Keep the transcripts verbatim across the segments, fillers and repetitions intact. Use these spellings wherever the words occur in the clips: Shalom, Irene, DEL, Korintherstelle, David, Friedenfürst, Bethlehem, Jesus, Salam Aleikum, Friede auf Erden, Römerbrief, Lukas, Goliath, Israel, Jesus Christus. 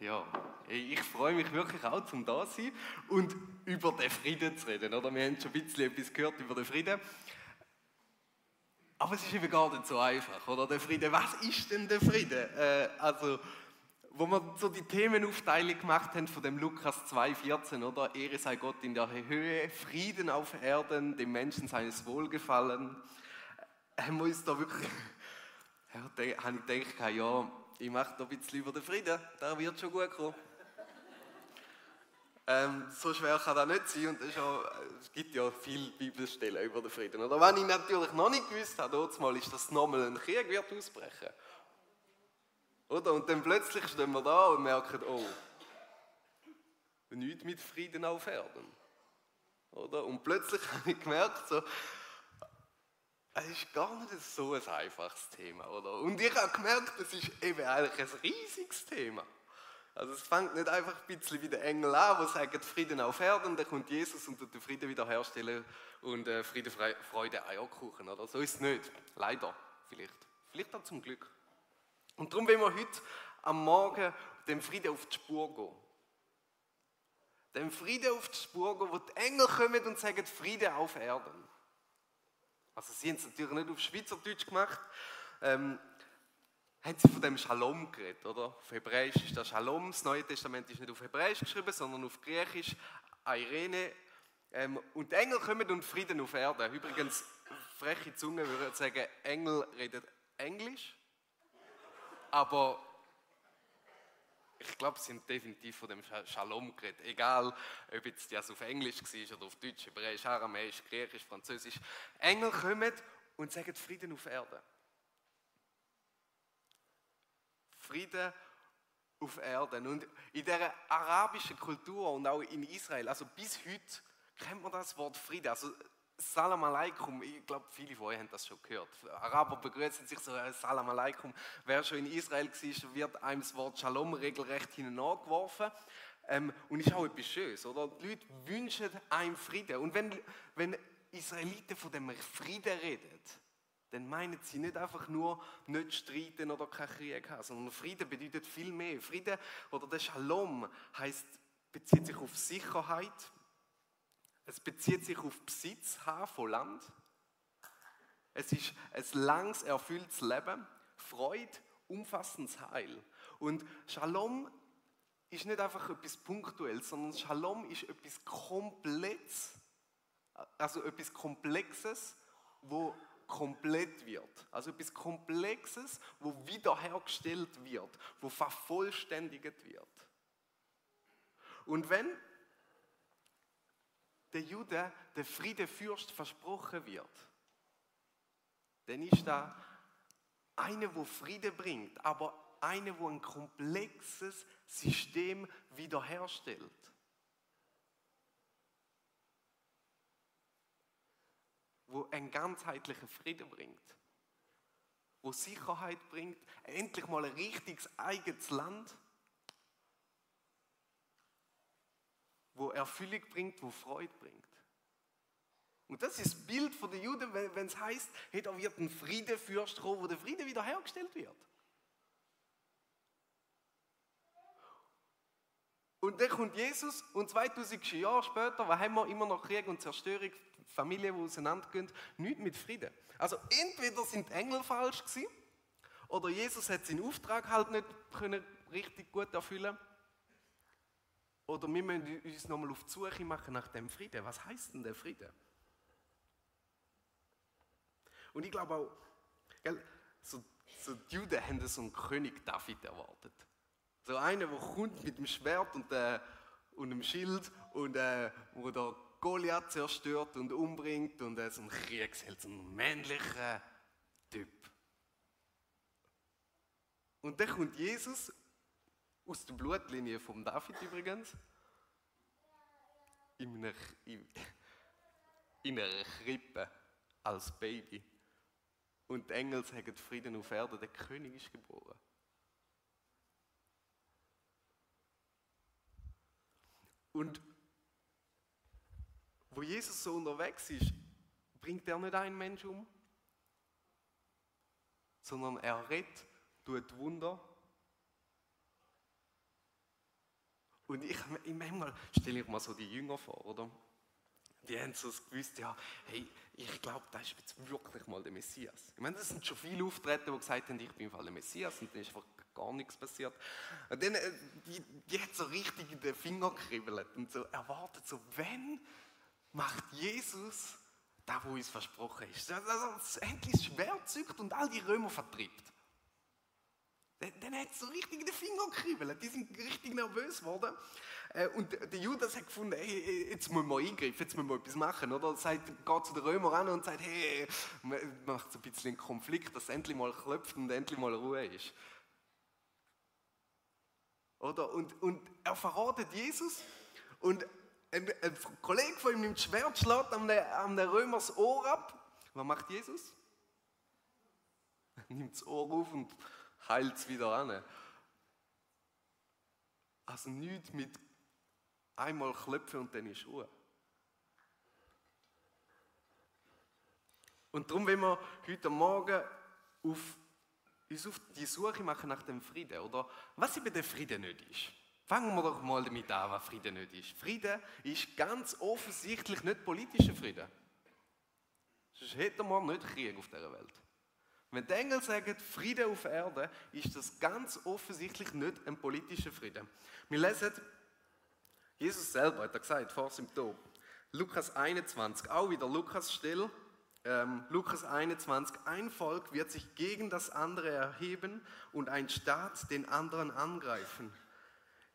Ja, ich freue mich wirklich auch, zum da zu sein und über den Frieden zu reden. Oder? Wir haben schon ein bisschen etwas gehört über den Frieden. Aber es ist eben gar nicht so einfach, oder? Der Frieden, was ist denn der Frieden? Äh, also, wo wir so die Themenaufteilung gemacht haben von dem Lukas zwei vierzehn, oder? Ehre sei Gott in der Höhe, Frieden auf Erden, dem Menschen seines Wohlgefallen. Haben wir uns da wirklich... Ja, da habe ich gedacht, ja... Ich mache da ein bisschen über den Frieden, der wird schon gut kommen. ähm, so schwer kann das nicht sein und auch, es gibt ja viele Bibelstellen über den Frieden. Oder was ich natürlich noch nicht gewusst habe, mal, ist, dass nochmal ein Krieg wird ausbrechen. Oder? Und dann plötzlich stehen wir da und merken, oh, nichts mit Frieden auf Erden. Oder? Und plötzlich habe ich gemerkt, so, es ist gar nicht so ein einfaches Thema, oder? Und ich habe gemerkt, es ist eben eigentlich ein riesiges Thema. Also es fängt nicht einfach ein bisschen wie der Engel an, die sagen, Frieden auf Erden, dann kommt Jesus und den Frieden wiederherstellen und äh, Friede, Freude, Eierkuchen, oder? So ist es nicht. Leider, vielleicht. Vielleicht auch zum Glück. Und darum wollen wir heute am Morgen dem Frieden auf die Spur gehen. Dem Frieden auf die Spur gehen, wo die Engel kommen und sagen, Frieden auf Erden. Also sie haben es natürlich nicht auf Schweizerdeutsch gemacht, ähm, haben sie von dem Shalom geredet, oder? Auf Hebräisch ist das Shalom, das Neue Testament ist nicht auf Hebräisch geschrieben, sondern auf Griechisch, Irene. Ähm, und die Engel kommen und Frieden auf Erden. Übrigens, freche Zunge würde sagen, Engel redet Englisch, aber ich glaube, sie haben definitiv von dem Shalom geredet. Egal, ob jetzt das auf Englisch war oder auf Deutsch, Hebräisch, Aramäisch, Griechisch, Französisch. Engel kommen und sagen Frieden auf Erden. Frieden auf Erden. Und in dieser arabischen Kultur und auch in Israel, also bis heute, kennt man das Wort Frieden. Also Salam Aleikum, ich glaube, viele von euch haben das schon gehört. Araber begrüßen sich so, Salam Aleikum. Wer schon in Israel war, wird einem das Wort Shalom regelrecht hineingeworfen. Ähm, und ist auch etwas Schönes, oder? Die Leute wünschen einem Frieden. Und wenn, wenn Israeliten von dem Frieden reden, dann meinen sie nicht einfach nur, nicht streiten oder keinen Krieg haben, sondern Frieden bedeutet viel mehr. Frieden oder der Shalom heisst, bezieht sich auf Sicherheit. Es bezieht sich auf Besitz haben von Land. Es ist ein langes, erfülltes Leben, Freude, umfassendes Heil. Und Shalom ist nicht einfach etwas Punktuelles, sondern Shalom ist etwas Komplettes, also etwas Komplexes, wo komplett wird. Also etwas Komplexes, wo wiederhergestellt wird, wo vervollständigt wird. Und wenn der Jude, der Friedenfürst, versprochen wird, dann ist da einer, der Frieden bringt, aber einer, der ein komplexes System wiederherstellt. Wo einen ganzheitlichen Frieden bringt, wo Sicherheit bringt, endlich mal ein richtiges eigenes Land, wo Erfüllung bringt, wo Freude bringt. Und das ist das Bild von den Juden, wenn es heisst, hey, da wird ein Friedenfürst kommen, wo der Frieden wiederhergestellt wird. Und dann kommt Jesus und zweitausend Jahre später, was haben wir immer noch? Krieg und Zerstörung, Familien, die auseinandergehen, nichts mit Frieden. Also entweder sind die Engel falsch gewesen, oder Jesus hat seinen Auftrag halt nicht können richtig gut erfüllen. Oder wir müssen uns nochmal auf die Suche machen nach dem Frieden. Was heisst denn der Frieden? Und ich glaube auch, gell, so, so die Juden haben so einen König David erwartet. So einen, der kommt mit dem Schwert und, äh, und dem Schild und äh, wo der Goliath zerstört und umbringt und äh, so ein Kriegsheld, so ein männlicher Typ. Und dann kommt Jesus. Aus der Blutlinie von David übrigens. In einer, in, in einer Krippe als Baby. Und die Engel sagen, Frieden auf Erden, der König ist geboren. Und wo Jesus so unterwegs ist, bringt er nicht einen Menschen um, sondern er rettet, tut Wunder. Und ich, ich manchmal stelle ich mir so die Jünger vor, oder? Die haben so gewusst, ja, hey, ich glaube, das ist jetzt wirklich mal der Messias. Ich meine, das sind schon viele Auftreten, die gesagt haben, ich bin im Fall der Messias, und dann ist einfach gar nichts passiert. Und dann, die, die hat so richtig in den Finger gekribbelt und so erwartet, so, wenn macht Jesus das, was uns versprochen ist. Also endlich das Schwert zückt und all die Römer vertreibt. Dann hat es so richtig den Finger gekribbelt. Die sind richtig nervös geworden. Und der Judas hat gefunden, hey, jetzt müssen wir eingreifen, jetzt müssen wir etwas machen. Oder? Er geht zu den Römern ran und sagt, hey, man macht so ein bisschen einen Konflikt, dass es endlich mal klopft und endlich mal Ruhe ist. Oder? Und, und er verratet Jesus. Und ein, ein Kollege von ihm nimmt das Schwert, schlägt an den Römer das Ohr ab. Was macht Jesus? Er nimmt das Ohr auf und heilt es wieder an. Also nichts mit einmal klopfen und dann ist Ruhe. Und darum wollen wir heute Morgen auf, uns auf die Suche machen nach dem Frieden. Oder was eben der Frieden nicht ist. Fangen wir doch mal damit an, was Frieden nicht ist. Frieden ist ganz offensichtlich nicht politischer Frieden. Sonst hätten wir nicht Krieg auf dieser Welt. Wenn die Engel sagen, Friede auf Erde, ist das ganz offensichtlich nicht ein politischer Frieden. Wir lesen, Jesus selber hat er gesagt, vor seinem Tod. Lukas einundzwanzig, auch wieder Lukas-Stelle. Ähm, Lukas einundzwanzig, ein Volk wird sich gegen das andere erheben und ein Staat den anderen angreifen.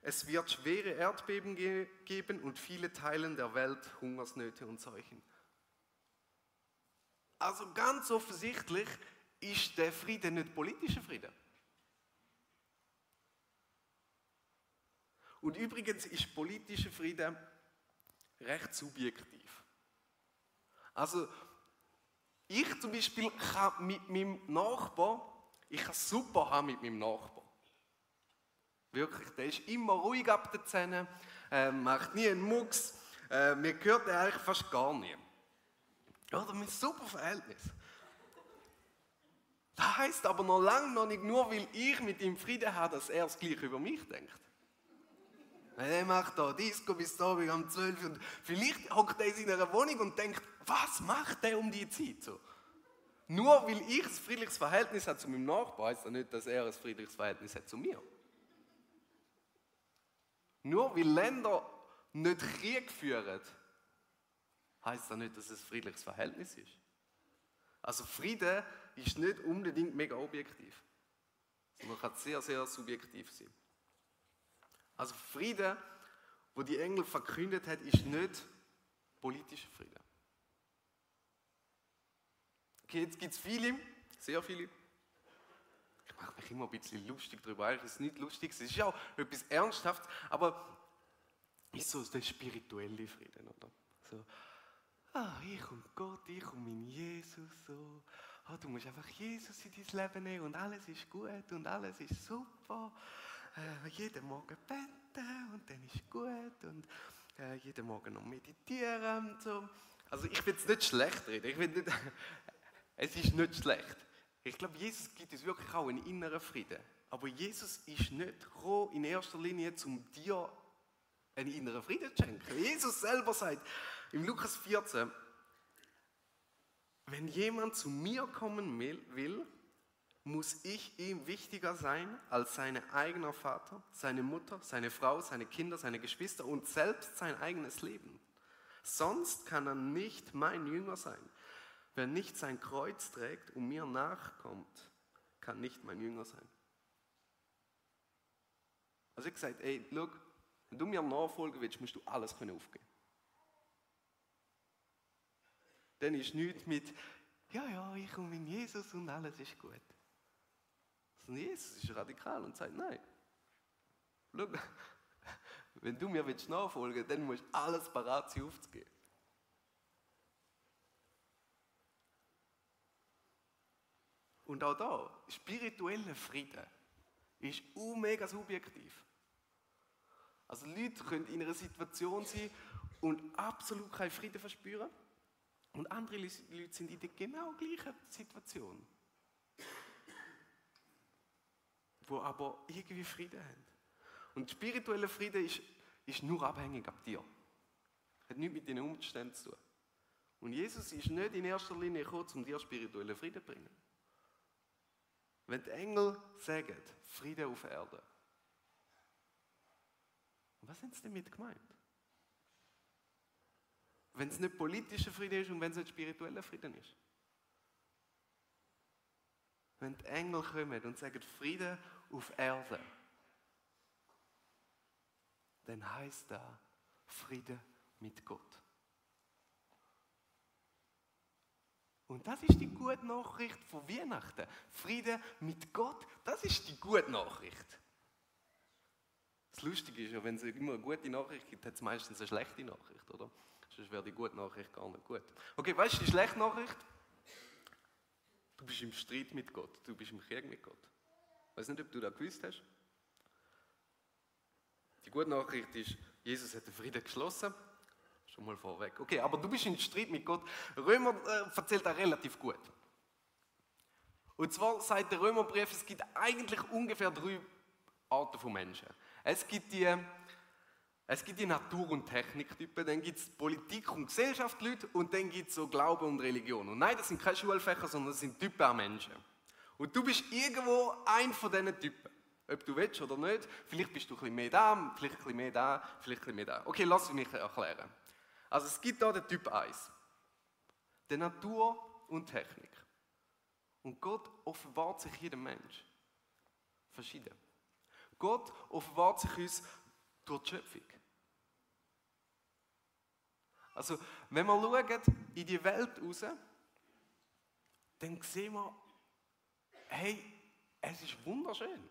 Es wird schwere Erdbeben ge- geben und viele Teile der Welt Hungersnöte und Seuchen. Also ganz offensichtlich ist der Frieden nicht politischer Frieden. Und übrigens ist politischer Frieden recht subjektiv. Also, ich zum Beispiel kann mit meinem Nachbar, ich kann super haben mit meinem Nachbar. Wirklich, der ist immer ruhig ab den Zähnen, äh, macht nie einen Mucks, äh, mir gehört er eigentlich fast gar nie. Oder mit super Verhältnis. Das heisst aber noch lange noch nicht, nur weil ich mit ihm Frieden habe, dass er das Gleiche über mich denkt. Er macht da Disco bis abends um zwölf und vielleicht hockt er in seiner Wohnung und denkt, was macht der um die Zeit? So. Nur weil ich ein friedliches Verhältnis habe zu meinem Nachbarn, heisst das nicht, dass er ein friedliches Verhältnis hat zu mir. Nur weil Länder nicht Krieg führen, heisst das nicht, dass es ein friedliches Verhältnis ist. Also Frieden ist nicht unbedingt mega objektiv. Man kann sehr, sehr subjektiv sein. Also Frieden, wo die Engel verkündet hat, ist nicht politischer Frieden. Okay, jetzt gibt es viele, sehr viele. Ich mache mich immer ein bisschen lustig darüber. Eigentlich ist es nicht lustig, es ist ja auch etwas Ernsthaftes, aber ist so der spirituelle Frieden, oder? So, ah, ich und Gott, ich und mein Jesus, so. Oh, du musst einfach Jesus in dein Leben nehmen und alles ist gut und alles ist super. Äh, jeden Morgen beten und dann ist gut und äh, jeden Morgen noch meditieren und so. Also ich will es nicht schlecht reden, ich will nicht, es ist nicht schlecht. Ich glaube, Jesus gibt uns wirklich auch einen inneren Frieden. Aber Jesus ist nicht gekommen in erster Linie, um dir einen inneren Frieden zu schenken. Jesus selber sagt im Lukas vierzehn, wenn jemand zu mir kommen will, muss ich ihm wichtiger sein als sein eigener Vater, seine Mutter, seine Frau, seine Kinder, seine Geschwister und selbst sein eigenes Leben. Sonst kann er nicht mein Jünger sein. Wer nicht sein Kreuz trägt und mir nachkommt, kann nicht mein Jünger sein. Also ich gesagt, ey, schau, wenn du mir nachfolgen willst, musst du alles aufgeben können. Dann ist nichts mit, ja, ja, ich und mein Jesus und alles ist gut. Sondern Jesus ist radikal und sagt, nein. Schau, wenn du mir nachfolgen willst, dann musst du alles parat sein, aufzugeben. Und auch da, spiritueller Frieden ist mega subjektiv. Also Leute können in einer Situation sein und absolut keinen Frieden verspüren. Und andere Leute sind in der genau gleichen Situation, wo aber irgendwie Frieden haben. Und spiritueller Frieden ist ist nur abhängig ab dir. Hat nichts mit deinen Umständen zu tun. Und Jesus ist nicht in erster Linie gekommen, um dir spirituellen Frieden zu bringen. Wenn die Engel sagen, Friede auf Erden, was haben sie damit gemeint? Wenn es nicht politischer Frieden ist und wenn es nicht spiritueller Frieden ist. Wenn die Engel kommen und sagen, Friede auf Erden, dann heisst das Frieden mit Gott. Und das ist die gute Nachricht von Weihnachten. Frieden mit Gott, das ist die gute Nachricht. Das Lustige ist ja, wenn es immer eine gute Nachricht gibt, hat es meistens eine schlechte Nachricht, oder? Sonst wäre die gute Nachricht gar nicht gut. Okay, weißt du, die schlechte Nachricht? Du bist im Streit mit Gott, du bist im Krieg mit Gott. Ich weiß nicht, ob du das gewusst hast. Die gute Nachricht ist, Jesus hat den Frieden geschlossen. Schon mal vorweg. Okay, aber du bist in Streit mit Gott. Römer äh, erzählt das relativ gut. Und zwar sagt der Römerbrief, es gibt eigentlich ungefähr drei Arten von Menschen. Es gibt die, es gibt die Natur- und Techniktypen, dann gibt es Politik- und Gesellschaftsleute und dann gibt es so Glaube und Religion. Und nein, das sind keine Schulfächer, sondern das sind Typen an Menschen. Und du bist irgendwo ein von diesen Typen. Ob du willst oder nicht, vielleicht bist du ein bisschen mehr da, vielleicht ein bisschen mehr da, vielleicht ein bisschen mehr da. Okay, lass mich erklären. Also es gibt da den Typ eins, der Natur und Technik. Und Gott offenbart sich jedem Menschen. Verschieden. Gott offenbart sich uns durch die Schöpfung. Also, wenn wir schauen in die Welt raus, dann sehen wir, hey, es ist wunderschön.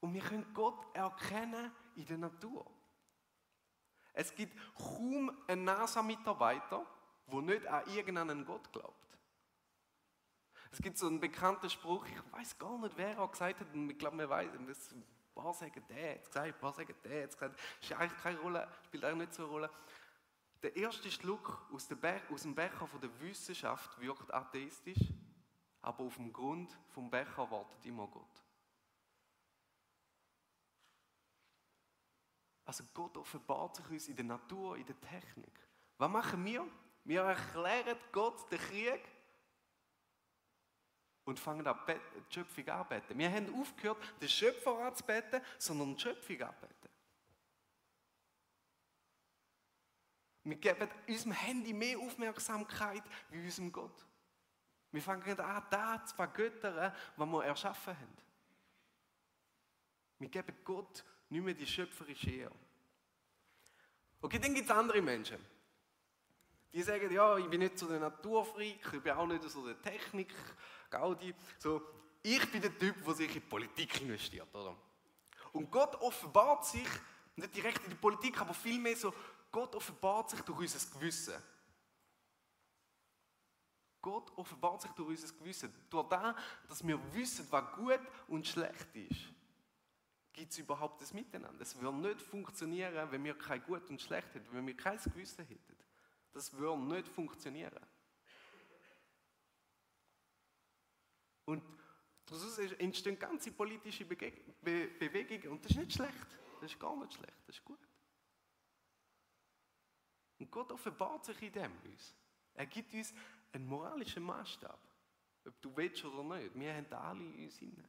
Und wir können Gott erkennen in der Natur. Es gibt kaum einen NASA-Mitarbeiter, der nicht an irgendeinen Gott glaubt. Es gibt so einen bekannten Spruch, ich weiß gar nicht, wer er gesagt hat, und ich glaube, wir wissen, dass ein paar sagen der, jetzt gesagt, ein paar sagen der, jetzt gesagt, das ist eigentlich keine Rolle, spielt eigentlich nicht so eine Rolle. Der erste Schluck aus dem Becher von der Wissenschaft wirkt atheistisch, aber auf dem Grund vom Becher wartet immer Gott. Also Gott offenbart sich uns in der Natur, in der Technik. Was machen wir? Wir erklären Gott den Krieg und fangen an, die Schöpfung anzubeten. Wir haben aufgehört, den Schöpfer anzubeten, sondern die Schöpfung anzubeten. Wir geben unserem Handy mehr Aufmerksamkeit wie unserem Gott. Wir fangen an, das zu vergöttern, was wir erschaffen haben. Wir geben Gott nicht mehr die schöpferische Ehre. Okay, dann gibt es andere Menschen. Die sagen, ja, ich bin nicht so der Naturfreak, ich bin auch nicht so der Technik-Gaudi. So, ich bin der Typ, der sich in die Politik investiert. Oder? Und Gott offenbart sich, nicht direkt in die Politik, aber vielmehr so, Gott offenbart sich durch unser Gewissen. Gott offenbart sich durch unser Gewissen. Durch das, dass wir wissen, was gut und schlecht ist. Gibt es überhaupt das Miteinander? Es würde nicht funktionieren, wenn wir kein Gut und Schlecht hätten, wenn wir kein Gewissen hätten. Das würde nicht funktionieren. Und daraus entstehen ganze politische Bege Be Bewegungen und das ist nicht schlecht. Das ist gar nicht schlecht, das ist gut. Und Gott offenbart sich in dem uns. Er gibt uns einen moralischen Maßstab. Ob du willst oder nicht, wir haben alle in uns hinein.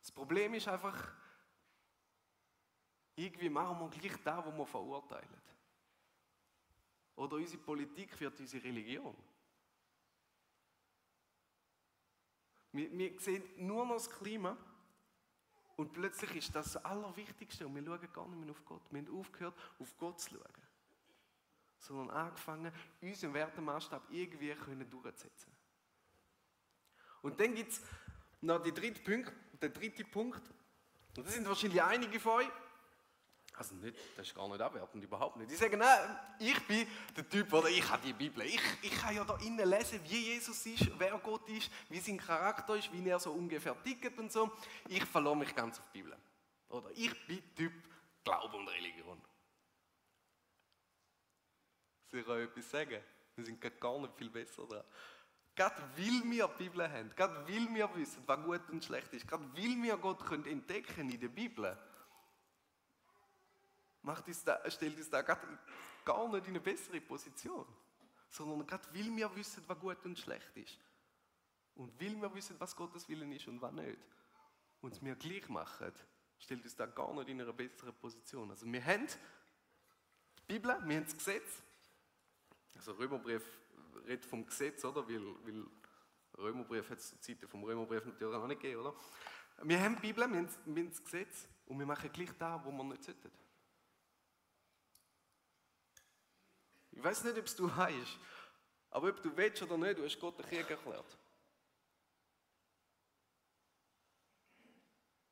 Das Problem ist einfach, irgendwie machen wir gleich das, was wir verurteilen. Oder unsere Politik wird unsere Religion. Wir, wir sehen nur noch das Klima und plötzlich ist das das Allerwichtigste und wir schauen gar nicht mehr auf Gott. Wir haben aufgehört, auf Gott zu schauen. Sondern angefangen, unseren Wertemaßstab irgendwie können durchzusetzen. Und dann gibt es noch den dritten Punkt. Der dritte Punkt, und das sind wahrscheinlich einige von euch, also nicht, das ist gar nicht abwertend, überhaupt nicht. Die sagen, nein, ich bin der Typ, oder ich habe die Bibel, ich, ich kann ja da innen lesen, wie Jesus ist, wer Gott ist, wie sein Charakter ist, wie er so ungefähr tickt und so. Ich verlasse mich ganz auf die Bibel. Oder ich bin Typ Glaube und Religion. Soll ich euch etwas sagen? Wir sind gar nicht viel besser dran. Gerade weil wir die Bibel haben, gerade weil wir wissen, was gut und schlecht ist, gerade weil wir Gott können entdecken in der Bibel, macht uns da, stellt uns da gar nicht in eine bessere Position. Sondern gerade weil wir wissen, was gut und schlecht ist. Und weil wir wissen, was Gottes Willen ist und was nicht. Und wir gleich machen, stellt uns da gar nicht in eine bessere Position. Also wir haben die Bibel, wir haben das Gesetz. Also Römerbrief redet vom Gesetz, oder? Weil, weil Römerbrief hat es Zeiten vom Römerbrief natürlich auch nicht gegeben, oder? Wir haben die Bibel, wir haben, wir haben das Gesetz und wir machen gleich das, was wir nicht sollten. Ich weiß nicht, ob es du heißt, aber ob du willst oder nicht, du hast Gott den Krieg erklärt.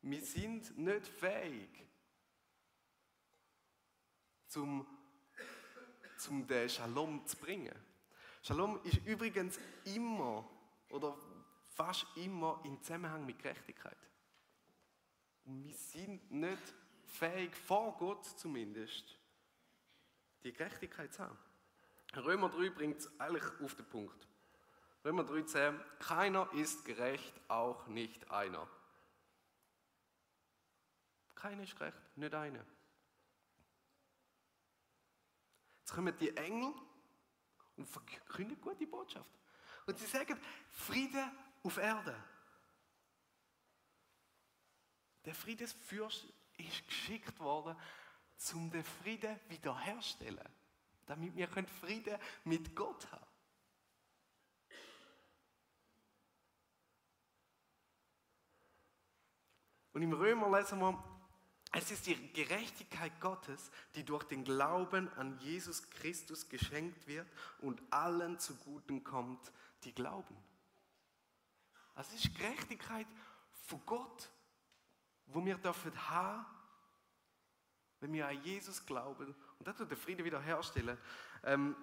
Wir sind nicht fähig, zum, zum den Shalom zu bringen. Shalom ist übrigens immer, oder fast immer, im Zusammenhang mit Gerechtigkeit. Und wir sind nicht fähig, vor Gott zumindest, die Gerechtigkeit zu haben. Römer drei bringt es eigentlich auf den Punkt. Römer drei zehn, keiner ist gerecht, auch nicht einer. Keiner ist gerecht, nicht einer. Jetzt kommen die Engel und verkünden gute Botschaft. Und sie sagen, Friede auf Erden. Der Friedensfürst ist geschickt worden, um den Frieden wiederherzustellen. Damit wir Frieden mit Gott haben. Und im Römer lesen wir, es ist die Gerechtigkeit Gottes, die durch den Glauben an Jesus Christus geschenkt wird und allen zuguten kommt, die glauben. Also es ist Gerechtigkeit von Gott, wo wir dürfen haben, wenn wir an Jesus glauben. Und das tut den Frieden wiederherstellen. Ähm,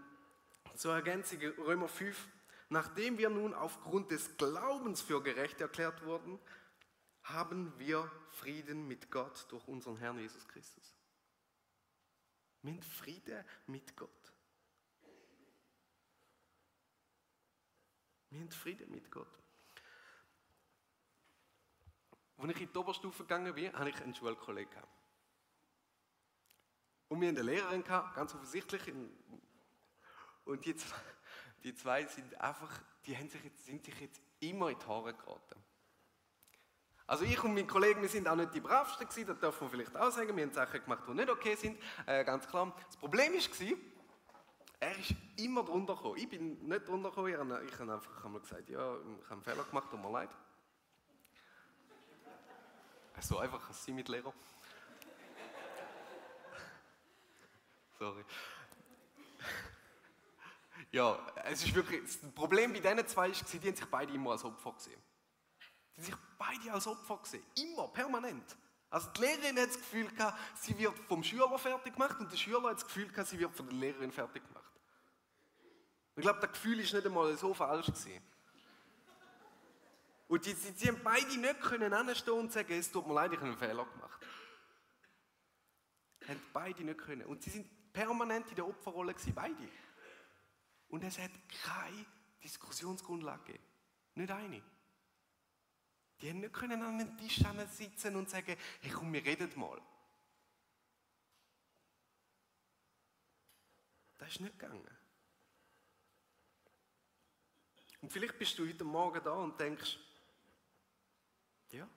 zur Ergänzung Römer fünf. Nachdem wir nun aufgrund des Glaubens für gerecht erklärt wurden, haben wir Frieden mit Gott durch unseren Herrn Jesus Christus. Wir haben Frieden mit Gott. Wir haben Frieden mit Gott. Als ich in die Oberstufe gegangen bin, hatte ich einen Schulkollegen. Und wir hatten eine Lehrerin, ganz offensichtlich. Und die zwei, die zwei sind einfach, die haben sich jetzt, sind sich jetzt immer in die Haare geraten. Also ich und mein Kollege, wir sind auch nicht die Bravsten gewesen, das darf man vielleicht auch sagen. Wir haben Sachen gemacht, die nicht okay sind, äh, ganz klar. Das Problem war, er ist immer drunter gekommen. Ich bin nicht drunter gekommen, ich habe einfach einmal gesagt, ja, ich habe einen Fehler gemacht, tut mir leid. So einfach kann es sein mit Lehrer. Sorry. Ja, es ist wirklich, das Problem bei diesen zwei war, die haben sich beide immer als Opfer gesehen. Die haben sich beide als Opfer gesehen, immer, permanent. Also die Lehrerin hat das Gefühl gehabt, sie wird vom Schüler fertig gemacht und der Schüler hat das Gefühl gehabt, sie wird von der Lehrerin fertig gemacht. Ich glaube, das Gefühl ist nicht einmal so falsch gewesen. Und die, die, die haben beide nicht können anstehen und sagen, es tut mir leid, ich habe einen Fehler gemacht. Haben beide nicht können. Und sie sind permanent in der Opferrolle gewesen, beide. Und es hat keine Diskussionsgrundlage gegeben. Nicht eine. Die haben nicht können an den Tisch sitzen und sagen, hey komm, wir reden mal. Das ist nicht gegangen. Und vielleicht bist du heute Morgen da und denkst, ja,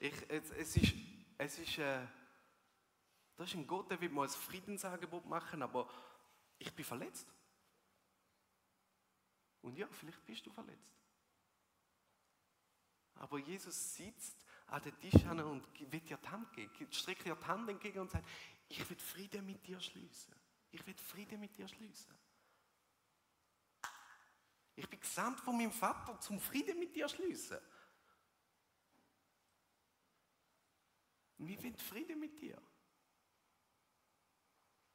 ich, es, es ist, es ist äh, das ist ein Gott, der will mir ein Friedensangebot machen, aber ich bin verletzt. Und ja, vielleicht bist du verletzt. Aber Jesus sitzt an den Tisch und will dir die Hand geben, streckt dir die Hand entgegen und sagt, ich will Frieden mit dir schließen. Ich will Frieden mit dir schließen. Ich bin gesandt von meinem Vater, zum Frieden mit dir schließen. Und ich will Frieden mit dir.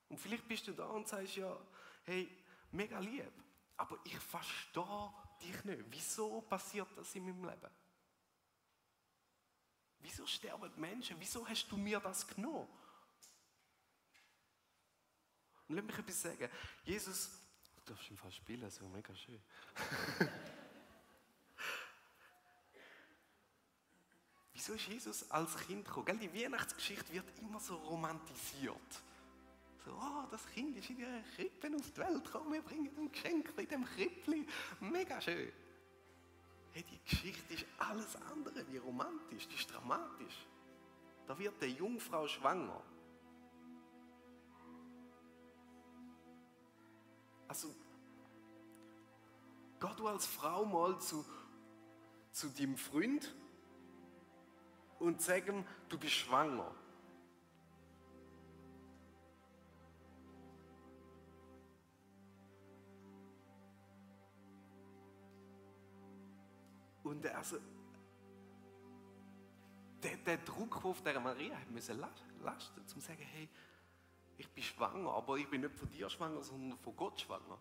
Und vielleicht bist du da und sagst, ja, hey, mega lieb, aber ich verstehe dich nicht. Wieso passiert das in meinem Leben? Wieso sterben die Menschen? Wieso hast du mir das genommen? Und lass mich etwas sagen. Jesus Du darfst schon fast spielen, das ist ja mega schön. Wieso ist Jesus als Kind gekommen? Gell, die Weihnachtsgeschichte wird immer so romantisiert. So, oh, das Kind ist in dieser Krippe auf die Welt gekommen, wir bringen ihm Geschenk in diesem Krippli. Mega schön. Hey, die Geschichte ist alles andere wie romantisch, die ist dramatisch. Da wird eine Jungfrau schwanger. Also, geh du als Frau mal zu, zu deinem Freund und sag ihm, du bist schwanger. Und also, der, der Druck, der auf der Maria hat müssen lasten, um zu sagen, hey, ich bin schwanger, aber ich bin nicht von dir schwanger, sondern von Gott schwanger.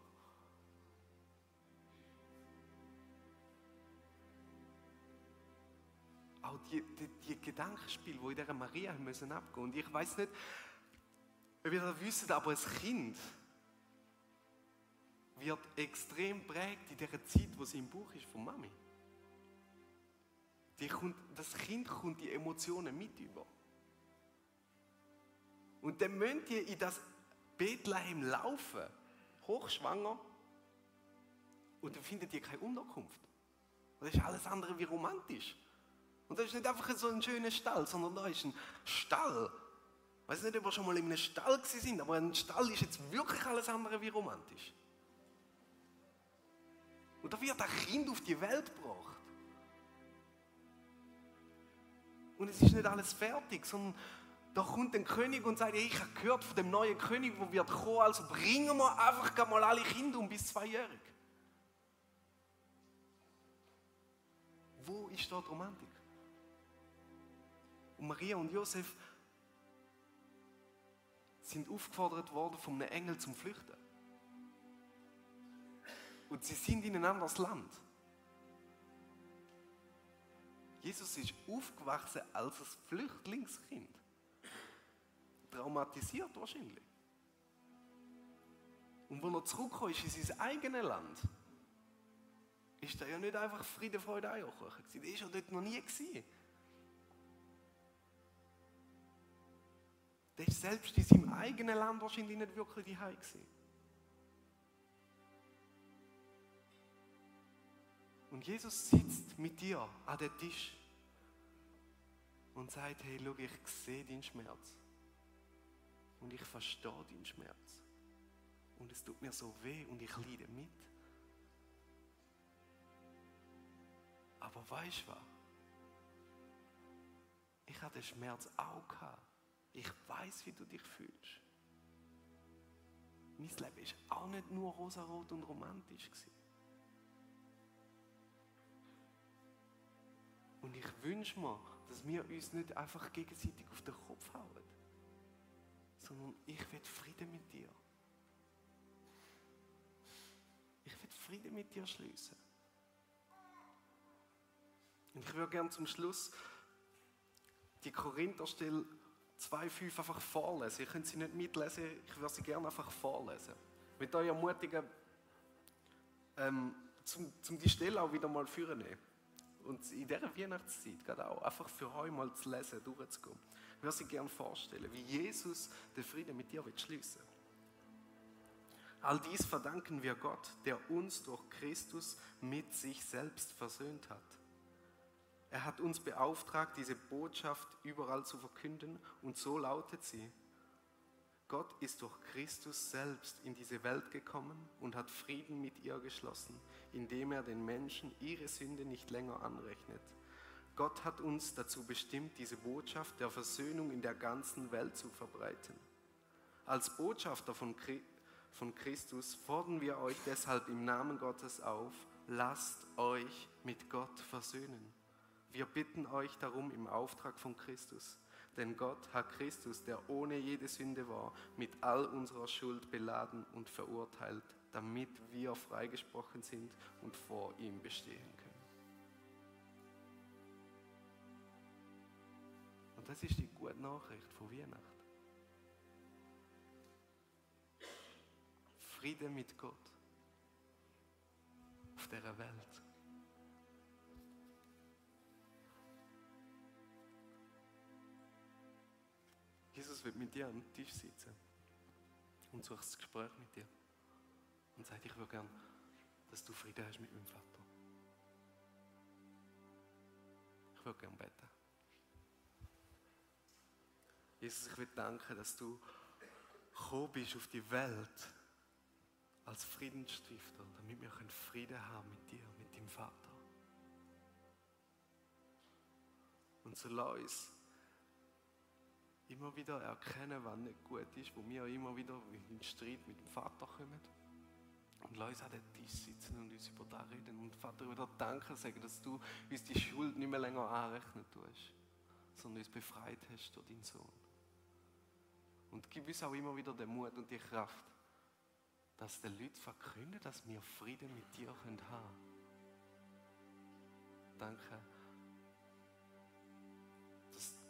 Auch die, die, die Gedankenspiele, die in dieser Maria müssen abgehen. Und ich weiß nicht, ob ihr das wisst, aber ein Kind wird extrem prägt in dieser Zeit, wo sie im Bauch ist, von Mami. Die kommt, das Kind kommt die Emotionen mit über. Und dann müsst ihr in das Bethlehem laufen, hochschwanger, und dann findet ihr keine Unterkunft. Das ist alles andere wie romantisch. Und das ist nicht einfach so ein schöner Stall, sondern da ist ein Stall. Ich weiß nicht, ob wir schon mal in einem Stall waren, aber ein Stall ist jetzt wirklich alles andere wie romantisch. Und da wird ein Kind auf die Welt gebracht. Und es ist nicht alles fertig, sondern da kommt ein König und sagt, ich habe gehört von dem neuen König, der wird kommen, also bringen wir einfach mal alle Kinder um bis zweijährig. Wo ist dort Romantik? Und Maria und Josef sind aufgefordert worden, von einem Engel zum Flüchten. Und sie sind in ein anderes Land. Jesus ist aufgewachsen als ein Flüchtlingskind. Traumatisiert wahrscheinlich. Und als er zurückgekommen ist in sein eigenes Land, ist er ja nicht einfach Friede, Freude, Eierkuchen gewesen. Er war ja dort noch nie gewesen. Der war selbst in seinem eigenen Land wahrscheinlich nicht wirklich zu Hause gewesen. Und Jesus sitzt mit dir an den Tisch und sagt, hey, schau, ich sehe deinen Schmerz. Und ich verstehe deinen Schmerz. Und es tut mir so weh und ich leide mit. Aber weißt du was? Ich hatte den Schmerz auch gehabt. Ich weiß, wie du dich fühlst. Mein Leben war auch nicht nur rosarot und romantisch gewesen. Und ich wünsche mir, dass wir uns nicht einfach gegenseitig auf den Kopf hauen. Sondern ich will Frieden mit dir. Ich will Frieden mit dir schließen. Und ich würde gerne zum Schluss die Korintherstelle zwei Punkt fünf einfach vorlesen. Ihr könnt sie nicht mitlesen, ich würde sie gerne einfach vorlesen. Mit euch ermutigen, ähm, zum, zum die Stelle auch wieder mal vornehmen. Und in dieser Weihnachtszeit gerade auch, einfach für heute mal zu lesen, durchzukommen. Ich würde sie gerne vorstellen, wie Jesus den Frieden mit dir schließen will. All dies verdanken wir Gott, der uns durch Christus mit sich selbst versöhnt hat. Er hat uns beauftragt, diese Botschaft überall zu verkünden, und so lautet sie: Gott ist durch Christus selbst in diese Welt gekommen und hat Frieden mit ihr geschlossen, indem er den Menschen ihre Sünde nicht länger anrechnet. Gott hat uns dazu bestimmt, diese Botschaft der Versöhnung in der ganzen Welt zu verbreiten. Als Botschafter von Christus fordern wir euch deshalb im Namen Gottes auf, lasst euch mit Gott versöhnen. Wir bitten euch darum im Auftrag von Christus. Denn Gott hat Christus, der ohne jede Sünde war, mit all unserer Schuld beladen und verurteilt, damit wir freigesprochen sind und vor ihm bestehen können. Und das ist die gute Nachricht von Weihnachten. Friede mit Gott. dieser Welt. Jesus wird mit dir am Tisch sitzen und sucht das Gespräch mit dir und sagt, ich würde gerne, dass du Frieden hast mit meinem Vater. Ich würde gerne beten. Jesus, ich will danken, dass du gekommen bist auf die Welt als Friedensstifter, damit wir Frieden haben mit dir, mit deinem Vater. Und so lass uns immer wieder erkennen, was nicht gut ist, wo wir immer wieder in den Streit mit dem Vater kommen. Und lass uns an den Tisch sitzen und uns über das reden. Und Vater, wieder danke sagen, dass du uns die Schuld nicht mehr länger anrechnen tust, sondern uns befreit hast durch deinen Sohn. Und gib uns auch immer wieder den Mut und die Kraft, dass den Leuten verkünden, dass wir Frieden mit dir haben können. Danke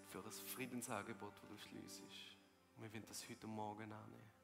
für das Friedensangebot, das du schliessest. Und wir wollen das heute Morgen annehmen.